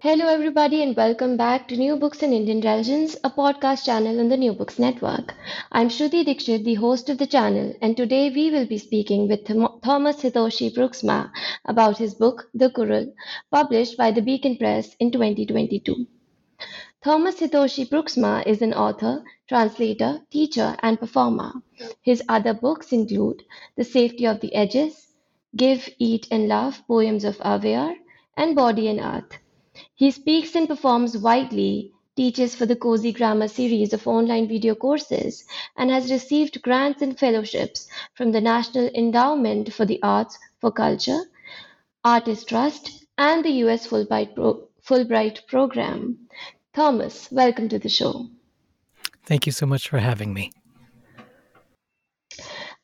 Hello everybody and welcome back to New Books in Indian Religions, a podcast channel on the New Books Network. I'm Shruti Dikshit, the host of the channel, and today we will be speaking with Thomas Hitoshi Brooksma about his book, The Kuril, published by the Beacon Press in 2022. Thomas Hitoshi Brooksma is an author, translator, teacher, and performer. His other books include The Safety of the Edges, Give, Eat, and Love, Poems of Avyar, and Body and Earth. He speaks and performs widely, teaches for the Cozy Grammar series of online video courses, and has received grants and fellowships from the National Endowment for the Arts for Culture, Artist Trust, and the U.S. Fulbright Program. Thomas, welcome to the show. Thank you so much for having me.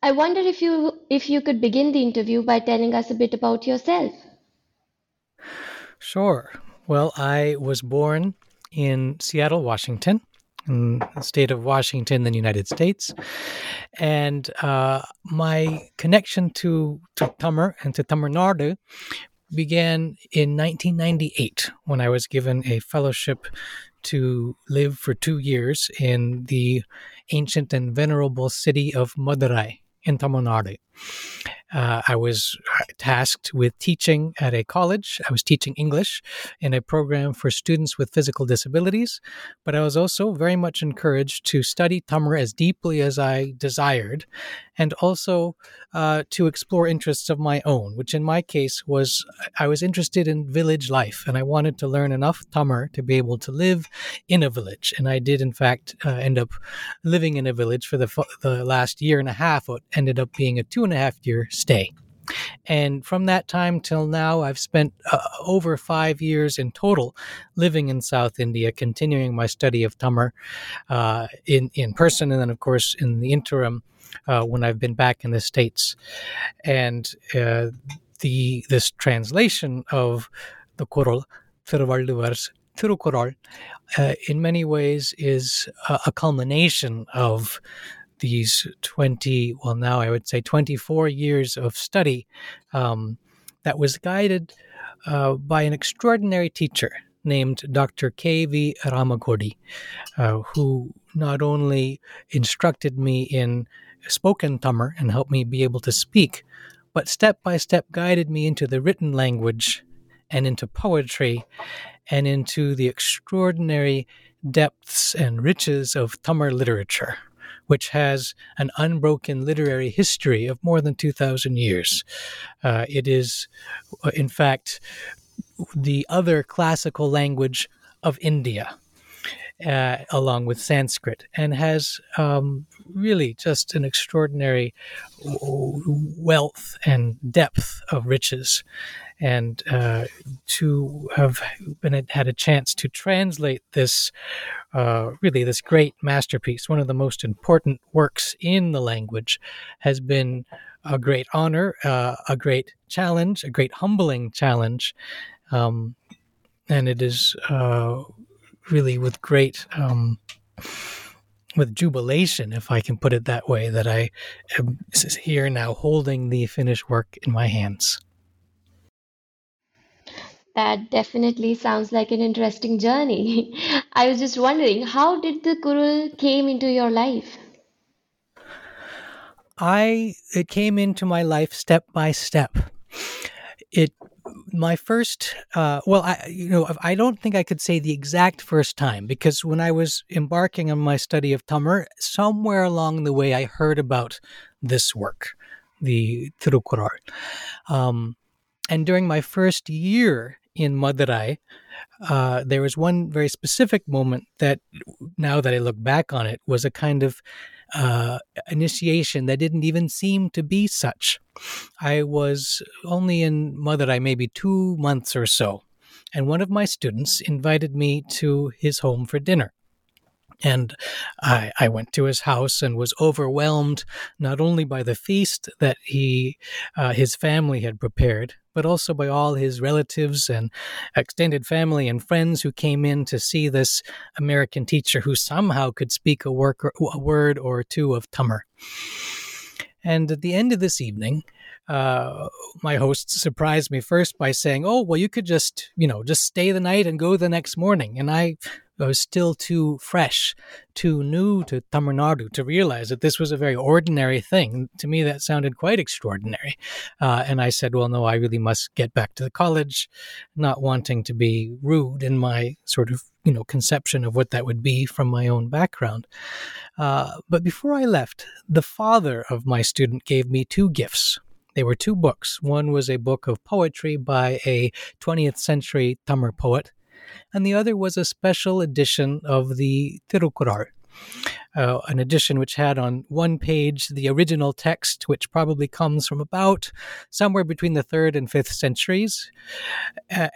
I wonder if you could begin the interview by telling us a bit about yourself. Sure. Well, I was born in Seattle, Washington, in the state of Washington, in the United States. And my connection to Tamil and to Tamil Nadu began in 1998 when I was given a fellowship to live for 2 years in the ancient and venerable city of Madurai in Tamil Nadu. I was tasked with teaching at a college. I was teaching English in a program for students with physical disabilities, but I was also very much encouraged to study Tamil as deeply as I desired, and also to explore interests of my own, which in my case was I was interested in village life, and I wanted to learn enough Tamil to be able to live in a village. And I did, in fact, end up living in a village for the last year and a half, what ended up being a 2.5-year stay. And from that time till now, I've spent over 5 years in total living in South India, continuing my study of Tamil in person, and then, of course, in the interim when I've been back in the States. And this translation of the Kuril, Thiruvalluvar's Thirukural, in many ways is a culmination of these 24 years of study that was guided by an extraordinary teacher named Dr. K.V. Ramagodi, who not only instructed me in spoken Tamil and helped me be able to speak, but step by step guided me into the written language and into poetry and into the extraordinary depths and riches of Tamil literature, which has an unbroken literary history of more than 2,000 years. It is, in fact, the other classical language of India, along with Sanskrit, and has really just an extraordinary wealth and depth of riches. And to have had a chance to translate this, really this great masterpiece, one of the most important works in the language, has been a great honor, a great challenge, a great humbling challenge. And it is really with great, with jubilation, if I can put it that way, that I am here now holding the finished work in my hands. That definitely sounds like an interesting journey. I was just wondering, how did the Kuril came into your life? It came into my life step by step. It My first, I don't think I could say the exact first time, because when I was embarking on my study of Tamr, somewhere along the way I heard about this work, the Tirukural. And during my first year in Madurai, there was one very specific moment that, now that I look back on it, was a kind of initiation that didn't even seem to be such. I was only in Madurai maybe 2 months or so, and one of my students invited me to his home for dinner. And I went to his house and was overwhelmed not only by the feast that his family had prepared, but also by all his relatives and extended family and friends who came in to see this American teacher who somehow could speak a word or two of Tamr. And at the end of this evening, my host surprised me first by saying, "Oh, well, you could just stay the night and go the next morning." And I was still too fresh, too new to Tamil Nadu to realize that this was a very ordinary thing. To me, that sounded quite extraordinary. And I said, well, no, I really must get back to the college, not wanting to be rude in my sort of, conception of what that would be from my own background. But before I left, the father of my student gave me two gifts. They were two books. One was a book of poetry by a 20th century Tamil poet, and the other was a special edition of the Tirukural, an edition which had on one page the original text, which probably comes from about somewhere between the 3rd and 5th centuries.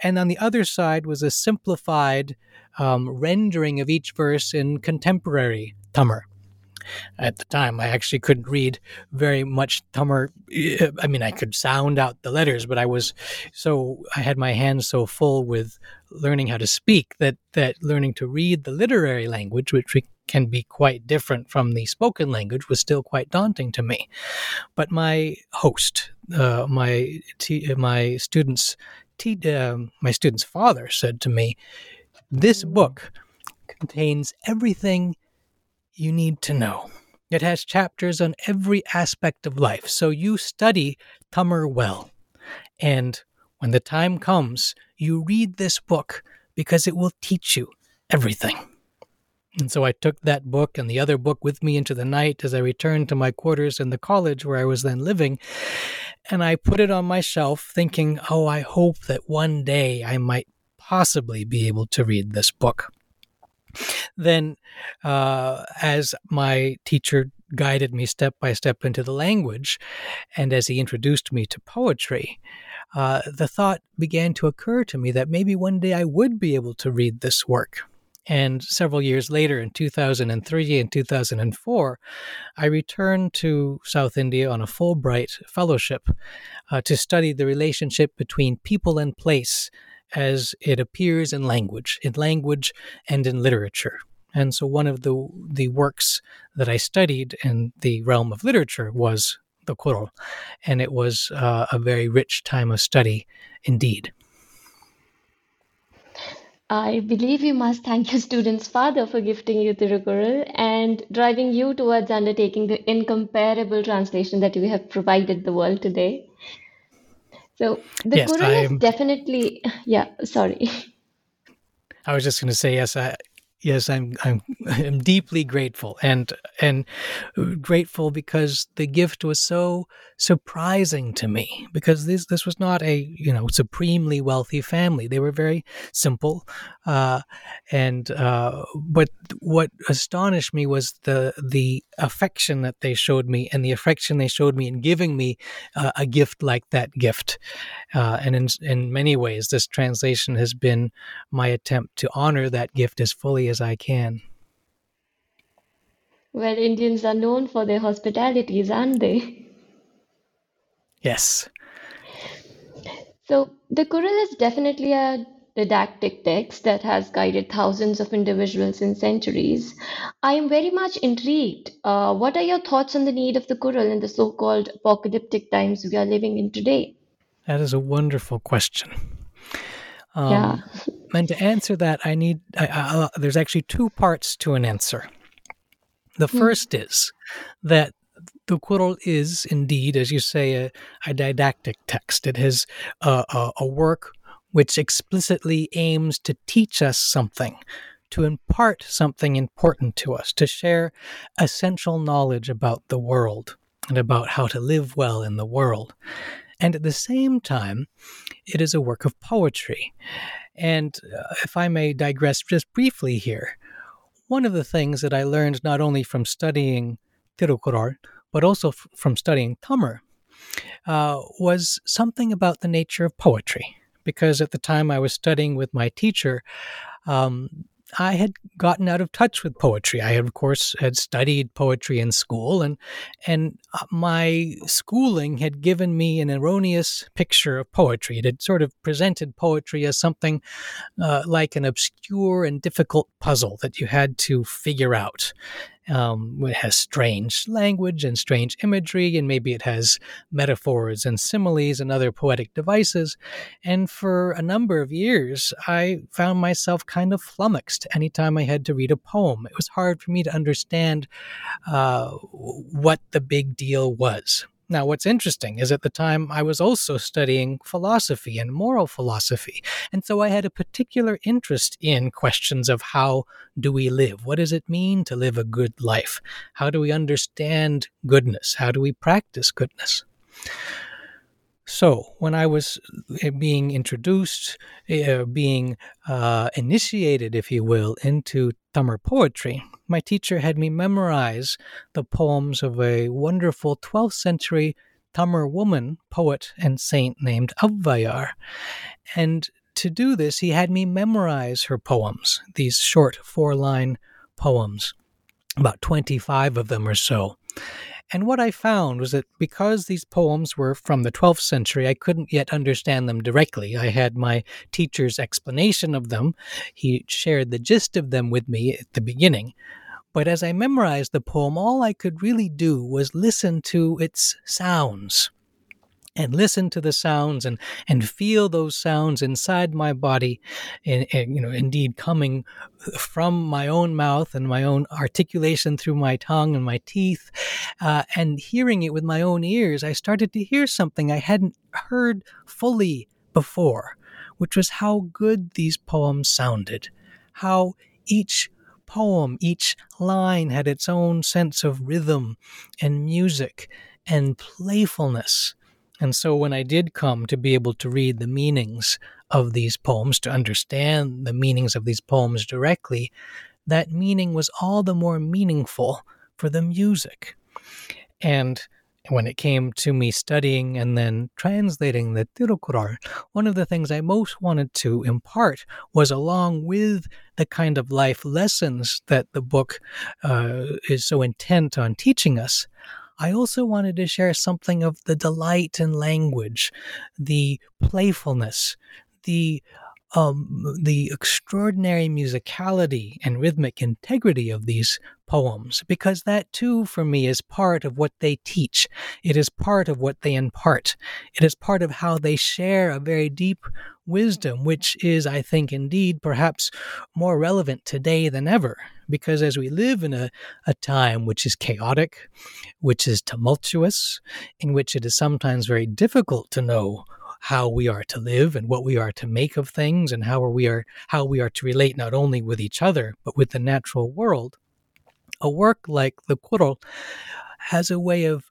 And on the other side was a simplified rendering of each verse in contemporary Tamil. At the time, I actually couldn't read very much Tamil. I mean, I could sound out the letters, but I had my hands so full with learning how to speak that learning to read the literary language, which can be quite different from the spoken language, was still quite daunting to me. But my host, my student's father said to me, "This book contains everything you need to know. It has chapters on every aspect of life. So you study Tamr well. And when the time comes, you read this book because it will teach you everything." And so I took that book and the other book with me into the night as I returned to my quarters in the college where I was then living. And I put it on my shelf thinking, oh, I hope that one day I might possibly be able to read this book. Then, as my teacher guided me step by step into the language, and as he introduced me to poetry, the thought began to occur to me that maybe one day I would be able to read this work. And several years later, in 2003 and 2004, I returned to South India on a Fulbright fellowship to study the relationship between people and place as it appears in language and in literature. And so one of the works that I studied in the realm of literature was the Kural, and it was a very rich time of study indeed. I believe you must thank your student's father for gifting you Tirukural and driving you towards undertaking the incomparable translation that you have provided the world today. So the Kural is definitely, sorry. I was just going to say, I'm deeply grateful and grateful because the gift was so surprising to me, because this was not a, supremely wealthy family. They were very simple. But what astonished me was the affection that they showed me, and the affection they showed me in giving me a gift like that gift. And in many ways, this translation has been my attempt to honor that gift as fully as I can. Well, Indians are known for their hospitalities, aren't they? Yes. So the Kural is definitely a didactic text that has guided thousands of individuals in centuries. I am very much intrigued. What are your thoughts on the need of the Kural in the so-called apocalyptic times we are living in today? That is a wonderful question. And to answer that, there's actually two parts to an answer. The first is that the Quirrell is indeed, as you say, a didactic text. It is a work which explicitly aims to teach us something, to impart something important to us, to share essential knowledge about the world and about how to live well in the world. And at the same time, it is a work of poetry. And if I may digress just briefly here, one of the things that I learned not only from studying Tirukkural, but also from studying Tamar, was something about the nature of poetry. Because at the time I was studying with my teacher, I had gotten out of touch with poetry. I, of course, had studied poetry in school, and my schooling had given me an erroneous picture of poetry. It had sort of presented poetry as something like an obscure and difficult puzzle that you had to figure out. It has strange language and strange imagery, and maybe it has metaphors and similes and other poetic devices. And for a number of years, I found myself kind of flummoxed anytime I had to read a poem. It was hard for me to understand what the big deal was. Now, what's interesting is at the time I was also studying philosophy and moral philosophy. And so I had a particular interest in questions of how do we live? What does it mean to live a good life? How do we understand goodness? How do we practice goodness? So when I was being introduced, initiated, if you will, into Tamar poetry, my teacher had me memorize the poems of a wonderful 12th century Tamar woman, poet and saint named Avvayar. And to do this, he had me memorize her poems, these short 4-line poems, about 25 of them or so. And what I found was that because these poems were from the 12th century, I couldn't yet understand them directly. I had my teacher's explanation of them. He shared the gist of them with me at the beginning. But as I memorized the poem, all I could really do was listen to its sounds. And listen to the sounds and feel those sounds inside my body, and indeed coming from my own mouth and my own articulation through my tongue and my teeth, and hearing it with my own ears. I started to hear something I hadn't heard fully before, which was how good these poems sounded, how each poem, each line had its own sense of rhythm and music and playfulness. And so when I did come to be able to read the meanings of these poems, to understand the meanings of these poems directly, that meaning was all the more meaningful for the music. And when it came to me studying and then translating the Tirukkural, one of the things I most wanted to impart was, along with the kind of life lessons that the book is so intent on teaching us, I also wanted to share something of the delight in language, the playfulness, the extraordinary musicality and rhythmic integrity of these poems, because that too, for me, is part of what they teach. It is part of what they impart. It is part of how they share a very deep wisdom, which is, I think, indeed, perhaps more relevant today than ever, because as we live in a time which is chaotic, which is tumultuous, in which it is sometimes very difficult to know how we are to live and what we are to make of things and how we are to relate not only with each other, but with the natural world, a work like the Quirrell has a way of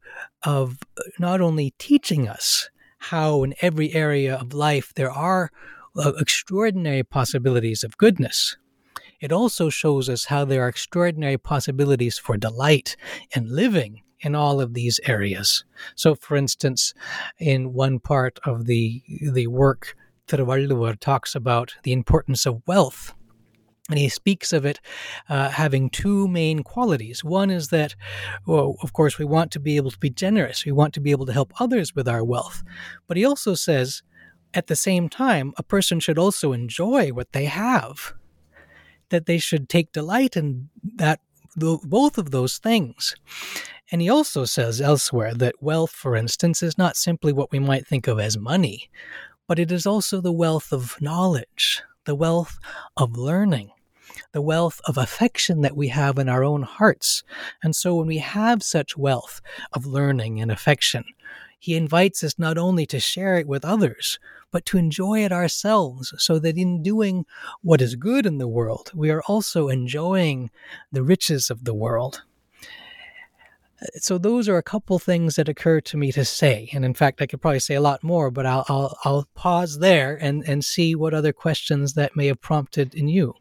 not only teaching us how in every area of life there are extraordinary possibilities of goodness, it also shows us how there are extraordinary possibilities for delight and living in all of these areas. So, for instance, in one part of the work, Tiruvalluvar talks about the importance of wealth. And he speaks of it having two main qualities. One is that, well, of course, we want to be able to be generous. We want to be able to help others with our wealth. But he also says, at the same time, a person should also enjoy what they have, that they should take delight in that both of those things. And he also says elsewhere that wealth, for instance, is not simply what we might think of as money, but it is also the wealth of knowledge, the wealth of learning, the wealth of affection that we have in our own hearts. And so when we have such wealth of learning and affection, he invites us not only to share it with others, but to enjoy it ourselves, so that in doing what is good in the world, we are also enjoying the riches of the world. So those are a couple things that occur to me to say. And in fact, I could probably say a lot more, but I'll pause there and see what other questions that may have prompted in you.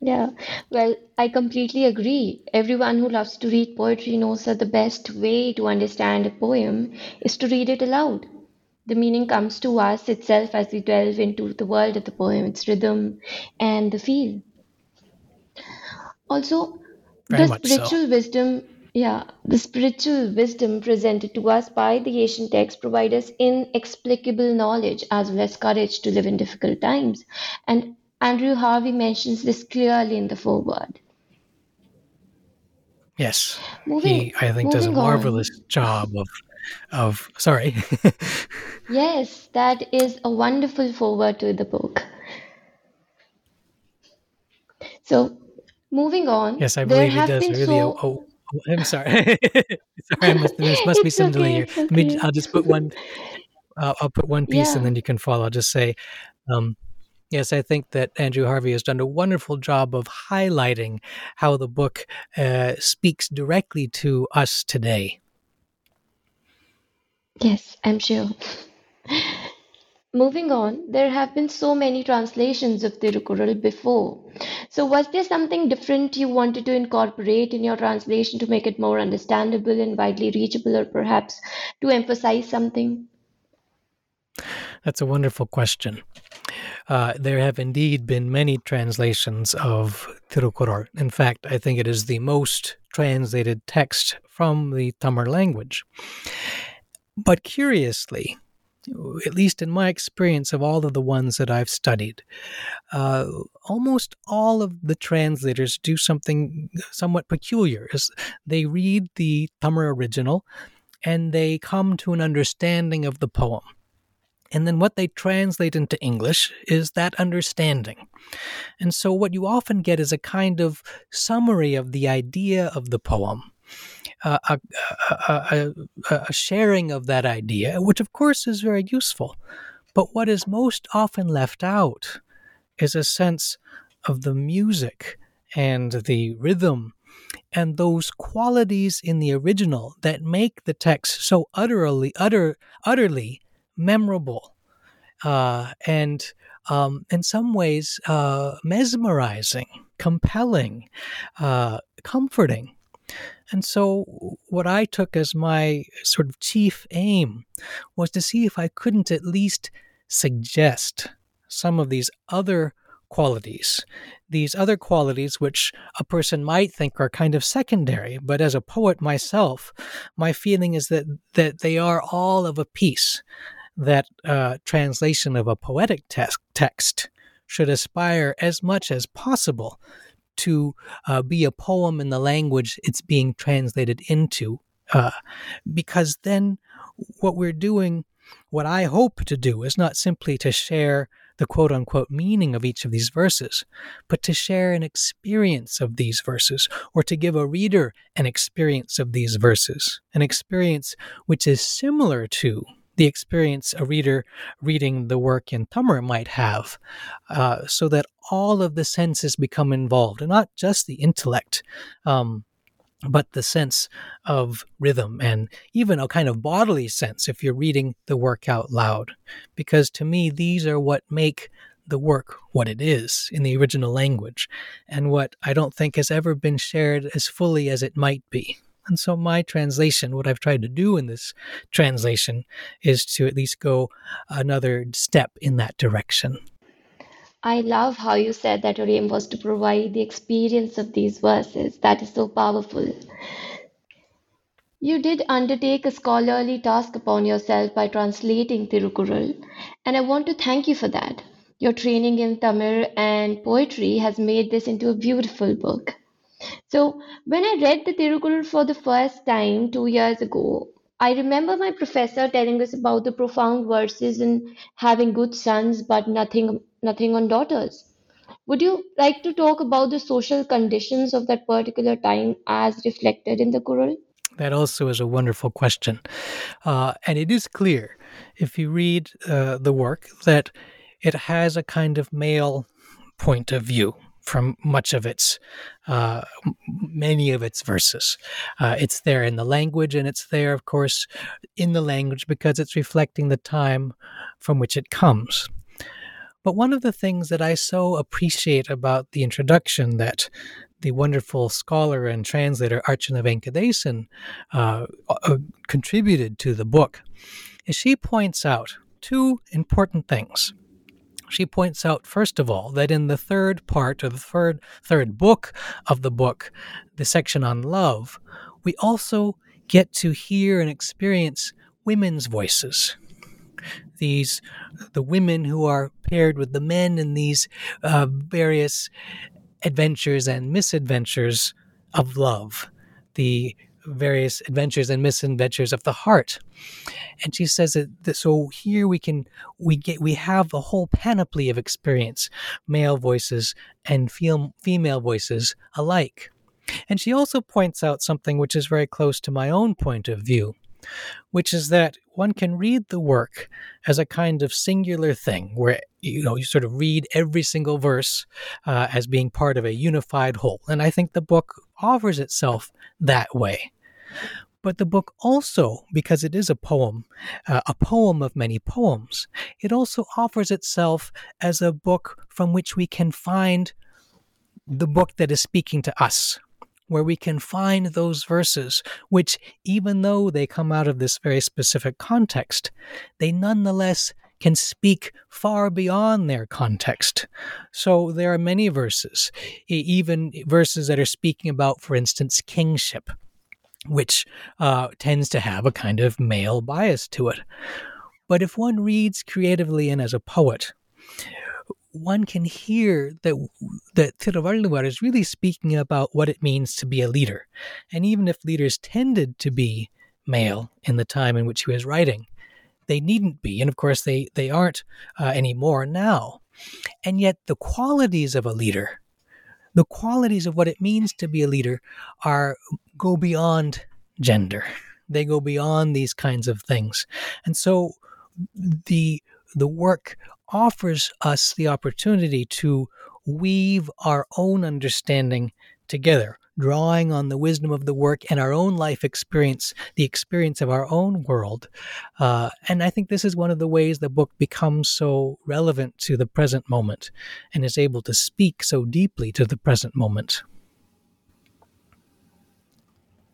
Yeah, well, I completely agree. Everyone who loves to read poetry knows that the best way to understand a poem is to read it aloud. The meaning comes to us itself as we delve into the world of the poem, its rhythm and the feel. Also, the spiritual wisdom presented to us by the Asian texts provides us inexplicable knowledge as well as courage to live in difficult times. And Andrew Harvey mentions this clearly in the foreword. Yes, he does a marvelous job of sorry. Yes, that is a wonderful foreword to the book. So, moving on. Yes, I believe he does really. I'm sorry. There must be some delay here. Okay. I'll just put one. I'll put one piece, and then you can follow. I'll just say, yes, I think that Andrew Harvey has done a wonderful job of highlighting how the book speaks directly to us today. Yes, I'm sure. Moving on, there have been so many translations of Tirukkural before. So was there something different you wanted to incorporate in your translation to make it more understandable and widely reachable, or perhaps to emphasize something? That's a wonderful question. There have indeed been many translations of Tirukkural. In fact, I think it is the most translated text from the Tamil language. But curiously, at least in my experience of all of the ones that I've studied, almost all of the translators do something somewhat peculiar. They read the Tamil original and they come to an understanding of the poem. And then what they translate into English is that understanding. And so what you often get is a kind of summary of the idea of the poem, a sharing of that idea, which of course is very useful. But what is most often left out is a sense of the music and the rhythm and those qualities in the original that make the text so utterly memorable, and in some ways mesmerizing, compelling, comforting. And so what I took as my sort of chief aim was to see if I couldn't at least suggest some of these other qualities. These other qualities which a person might think are kind of secondary, but as a poet myself, my feeling is that they are all of a piece, that translation of a poetic text should aspire as much as possible to be a poem in the language it's being translated into, because then what I hope to do is not simply to share the quote-unquote meaning of each of these verses, but to share an experience of these verses, or to give a reader an experience of these verses, an experience which is similar to the experience a reader reading the work in Tamil might have, so that all of the senses become involved, and not just the intellect, but the sense of rhythm, and even a kind of bodily sense if you're reading the work out loud. Because to me, these are what make the work what it is in the original language, and what I don't think has ever been shared as fully as it might be. And so my translation, what I've tried to do in this translation, is to at least go another step in that direction. I love how you said that your aim was to provide the experience of these verses. That is so powerful. You did undertake a scholarly task upon yourself by translating Tirukkural, and I want to thank you for that. Your training in Tamil and poetry has made this into a beautiful book. So, when I read the Tirukkural for the first time 2 years ago, I remember my professor telling us about the profound verses in having good sons but nothing on daughters. Would you like to talk about the social conditions of that particular time as reflected in the Kuril? That also is a wonderful question. And it is clear, if you read the work, that it has a kind of male point of view from much of its, many of its verses. It's there in the language, and it's there, of course, in the language because it's reflecting the time from which it comes. But one of the things that I so appreciate about the introduction that the wonderful scholar and translator Archana Venkatesan contributed to the book is she points out two important things. She points out, first of all, that in the third part, or the third book of the book, the section on love, we also get to hear and experience women's voices. The women who are paired with the men in these various adventures and misadventures of love, the various adventures and misadventures of the heart. And she says that so here we have the whole panoply of experience, male voices and female voices alike. And she also points out something which is very close to my own point of view, which is that one can read the work as a kind of singular thing where, you sort of read every single verse as being part of a unified whole. And I think the book offers itself that way. But the book also, because it is a poem of many poems, it also offers itself as a book from which we can find the book that is speaking to us, where we can find those verses which, even though they come out of this very specific context, they nonetheless can speak far beyond their context. So there are many verses, even verses that are speaking about, for instance, kingship, which tends to have a kind of male bias to it. But if one reads creatively and as a poet, one can hear that Tiruvalluvar is really speaking about what it means to be a leader. And even if leaders tended to be male in the time in which he was writing, they needn't be. And of course, they aren't anymore now. And yet the qualities of a leader, the qualities of what it means to be a leader go beyond gender. They go beyond these kinds of things. And so the work offers us the opportunity to weave our own understanding together, drawing on the wisdom of the work and our own life experience, the experience of our own world. And I think this is one of the ways the book becomes so relevant to the present moment and is able to speak so deeply to the present moment.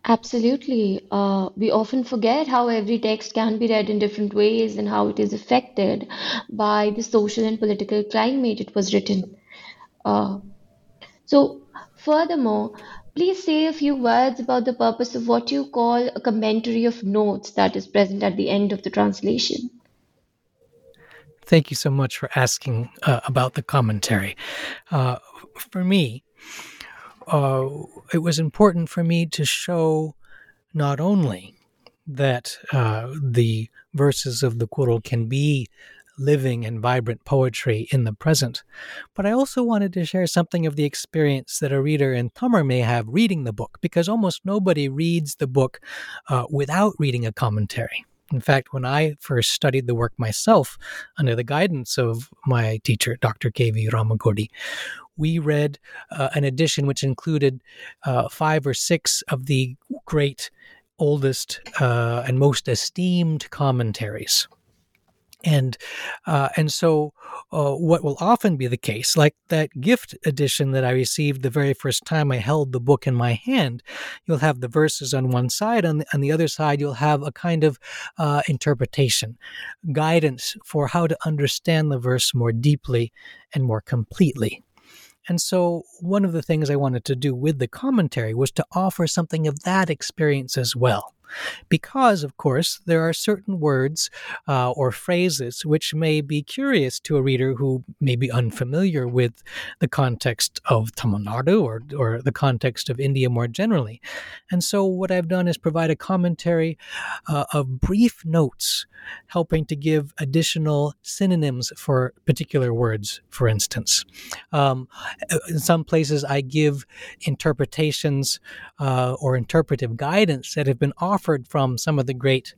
Absolutely. We often forget how every text can be read in different ways and how it is affected by the social and political climate it was written. So furthermore, please say a few words about the purpose of what you call a commentary of notes that is present at the end of the translation. Thank you so much for asking about the commentary. For me, it was important for me to show not only that the verses of the Kuril can be living and vibrant poetry in the present, but I also wanted to share something of the experience that a reader in Tamar may have reading the book, because almost nobody reads the book without reading a commentary. In fact, when I first studied the work myself, under the guidance of my teacher, Dr. K.V. Ramagodi, we read an edition which included 5 or 6 of the great, oldest, and most esteemed commentaries. And so what will often be the case, like that gift edition that I received the very first time I held the book in my hand, you'll have the verses on one side, on the other side you'll have a kind of interpretation, guidance for how to understand the verse more deeply and more completely. And so one of the things I wanted to do with the commentary was to offer something of that experience as well. because, of course, there are certain words or phrases which may be curious to a reader who may be unfamiliar with the context of Tamil Nadu or the context of India more generally. And so what I've done is provide a commentary of brief notes helping to give additional synonyms for particular words, for instance. In some places, I give interpretations or interpretive guidance that have been offered from some of the great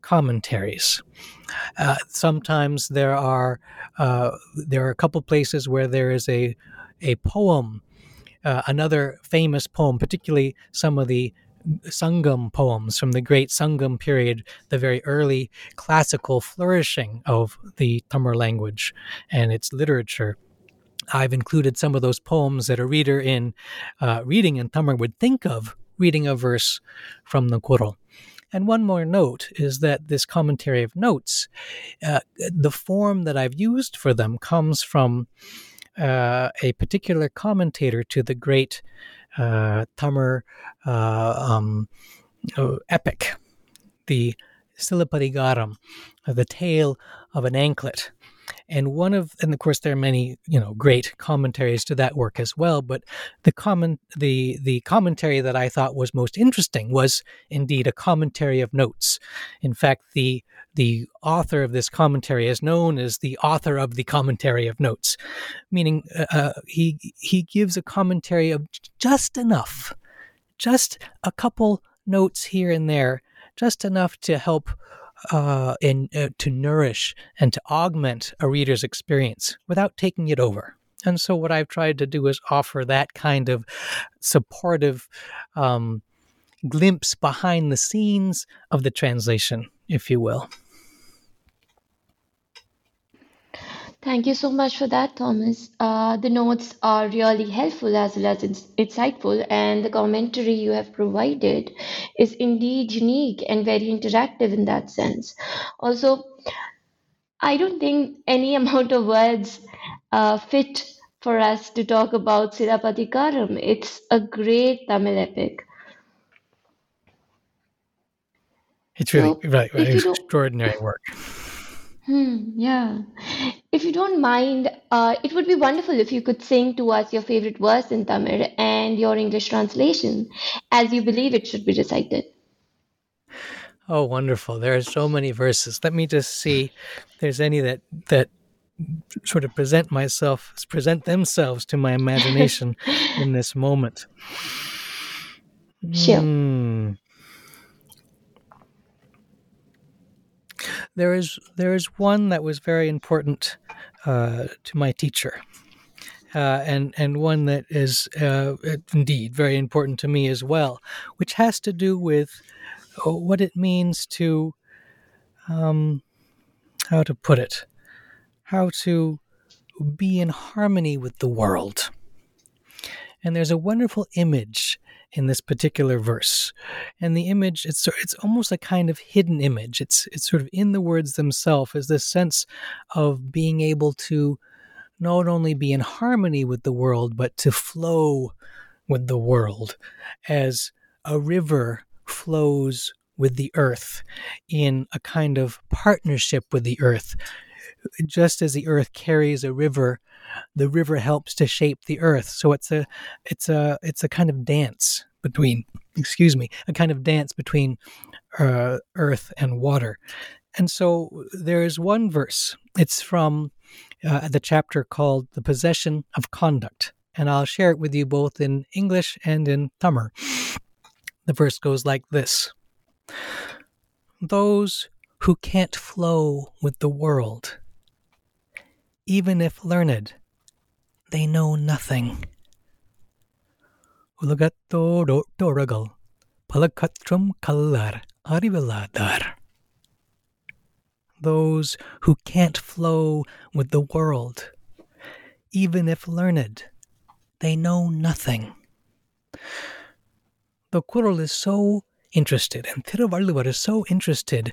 commentaries. Sometimes there are a couple places where there is a poem, another famous poem, particularly some of the Sangam poems from the great Sangam period, the very early classical flourishing of the Tamil language and its literature. I've included some of those poems that a reader in reading in Tamil would think of reading a verse from the Kural. And one more note is that this commentary of notes, the form that I've used for them comes from a particular commentator to the great Tamil epic, the Silapadigaram, the tale of an anklet. And of course there are many, great commentaries to that work as well, but the commentary that I thought was most interesting was indeed a commentary of notes. In fact, the author of this commentary is known as the author of the commentary of notes, meaning he gives a commentary of just enough, just a couple notes here and there, just enough to help to nourish and to augment a reader's experience without taking it over. And so what I've tried to do is offer that kind of supportive glimpse behind the scenes of the translation, if you will. Thank you so much for that, Thomas. The notes are really helpful as well as insightful, and the commentary you have provided is indeed unique and very interactive in that sense. Also, I don't think any amount of words fit for us to talk about Silapatikaram. It's a great Tamil epic. It's really extraordinary work. Yeah. If you don't mind, it would be wonderful if you could sing to us your favorite verse in Tamil and your English translation, as you believe it should be recited. Oh, wonderful. There are so many verses. Let me just see if there's any that sort of present themselves to my imagination in this moment. Sure. There is one that was very important to my teacher, and one that is indeed very important to me as well, which has to do with what it means to, how to put it, how to be in harmony with the world. And there's a wonderful image in this particular verse. And the image, it's almost a kind of hidden image. It's sort of in the words themselves, is this sense of being able to not only be in harmony with the world, but to flow with the world as a river flows with the earth in a kind of partnership with the earth. Just as the earth carries a river, the river helps to shape the earth. So it's a kind of dance between, earth and water. And so there is one verse. It's from the chapter called "The Possession of Conduct," and I'll share it with you both in English and in Tamil. The verse goes like this: "Those who can't flow with the world, even if learned, they know nothing. Ulagatto doragal, palakatrum kallar, arivaladar." Those who can't flow with the world, even if learned, they know nothing. The Kural is so interested, and Tiruvalluvar is so interested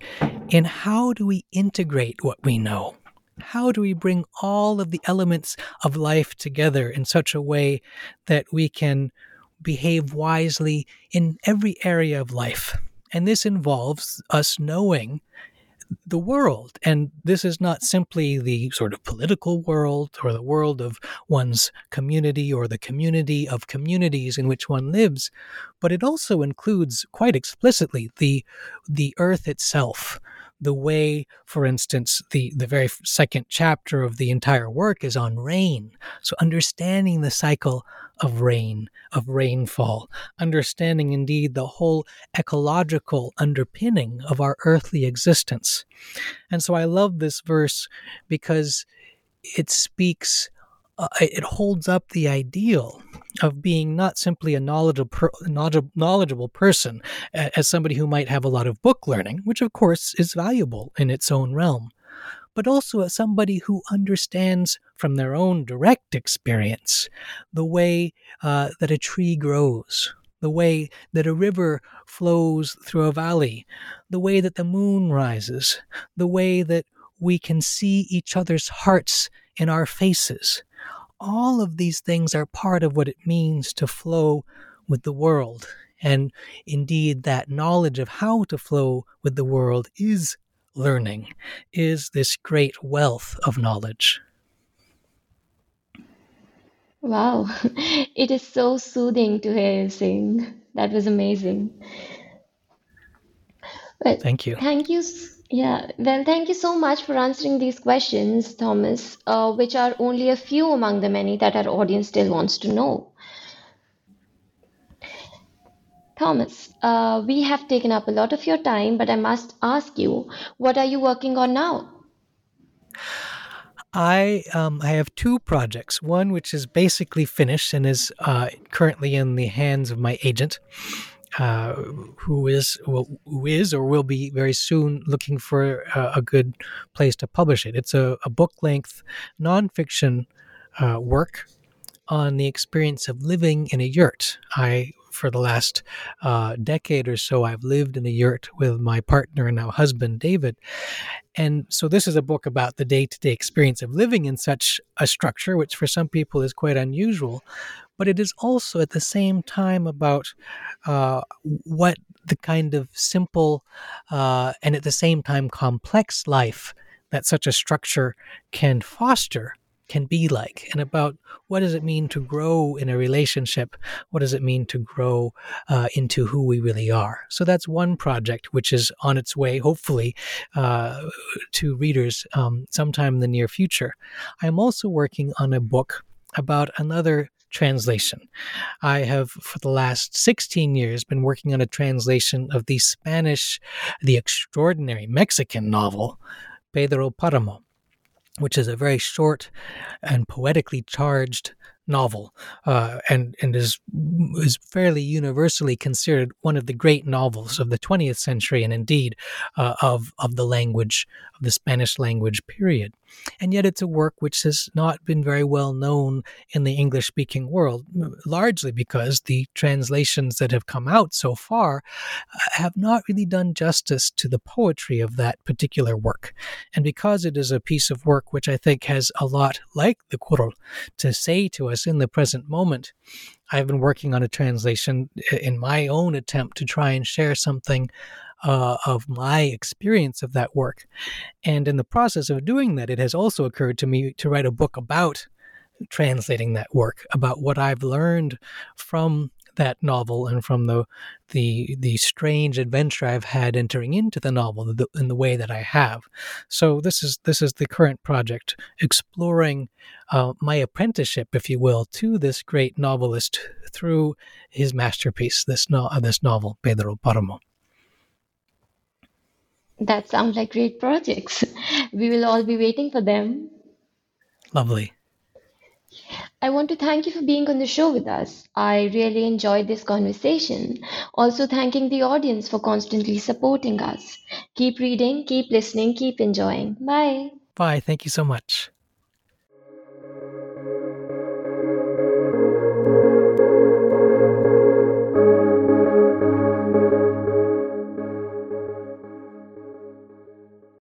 in how do we integrate what we know? How do we bring all of the elements of life together in such a way that we can behave wisely in every area of life? And this involves us knowing the world. And this is not simply the sort of political world or the world of one's community or the community of communities in which one lives, but it also includes quite explicitly the earth itself. The way, for instance, the very second chapter of the entire work is on rain. So understanding the cycle of rain, of rainfall, understanding indeed the whole ecological underpinning of our earthly existence. And so I love this verse because it speaks, it holds up the ideal of being not simply a knowledgeable person as somebody who might have a lot of book learning, which of course is valuable in its own realm, but also as somebody who understands from their own direct experience the way that a tree grows, the way that a river flows through a valley, the way that the moon rises, the way that we can see each other's hearts in our faces. All of these things are part of what it means to flow with the world. And indeed, that knowledge of how to flow with the world is learning, is this great wealth of knowledge. Wow. It is so soothing to hear you sing. That was amazing. But thank you. Thank you. Yeah, well, thank you so much for answering these questions, Thomas, which are only a few among the many that our audience still wants to know. Thomas, we have taken up a lot of your time, but I must ask you, what are you working on now? I have two projects, one which is basically finished and is currently in the hands of my agent, who is or will be very soon looking for a good place to publish it. It's a book-length nonfiction work on the experience of living in a yurt. For the last decade or so, I've lived in a yurt with my partner and now husband, David. And so this is a book about the day-to-day experience of living in such a structure, which for some people is quite unusual. But it is also at the same time about what the kind of simple and at the same time complex life that such a structure can foster can be like, and about what does it mean to grow in a relationship? What does it mean to grow into who we really are? So that's one project which is on its way, hopefully, to readers sometime in the near future. I'm also working on a book about another translation. I have, for the last 16 years, been working on a translation of the Spanish, the extraordinary Mexican novel, Pedro Páramo, which is a very short and poetically charged novel, and is fairly universally considered one of the great novels of the 20th century, and indeed of the language, of the Spanish language period. And yet it's a work which has not been very well known in the English-speaking world, largely because the translations that have come out so far have not really done justice to the poetry of that particular work. And because it is a piece of work which I think has a lot, like the Qur'an, to say to us in the present moment, I've been working on a translation in my own attempt to try and share something of my experience of that work. And in the process of doing that, it has also occurred to me to write a book about translating that work, about what I've learned from that novel and from the strange adventure I've had entering into the novel in the way that I have. So this is the current project, exploring my apprenticeship, if you will, to this great novelist through his masterpiece, this novel, Pedro Páramo. That sounds like great projects. We will all be waiting for them. Lovely. I want to thank you for being on the show with us. I really enjoyed this conversation. Also thanking the audience for constantly supporting us. Keep reading, keep listening, keep enjoying. Bye. Bye. Thank you so much.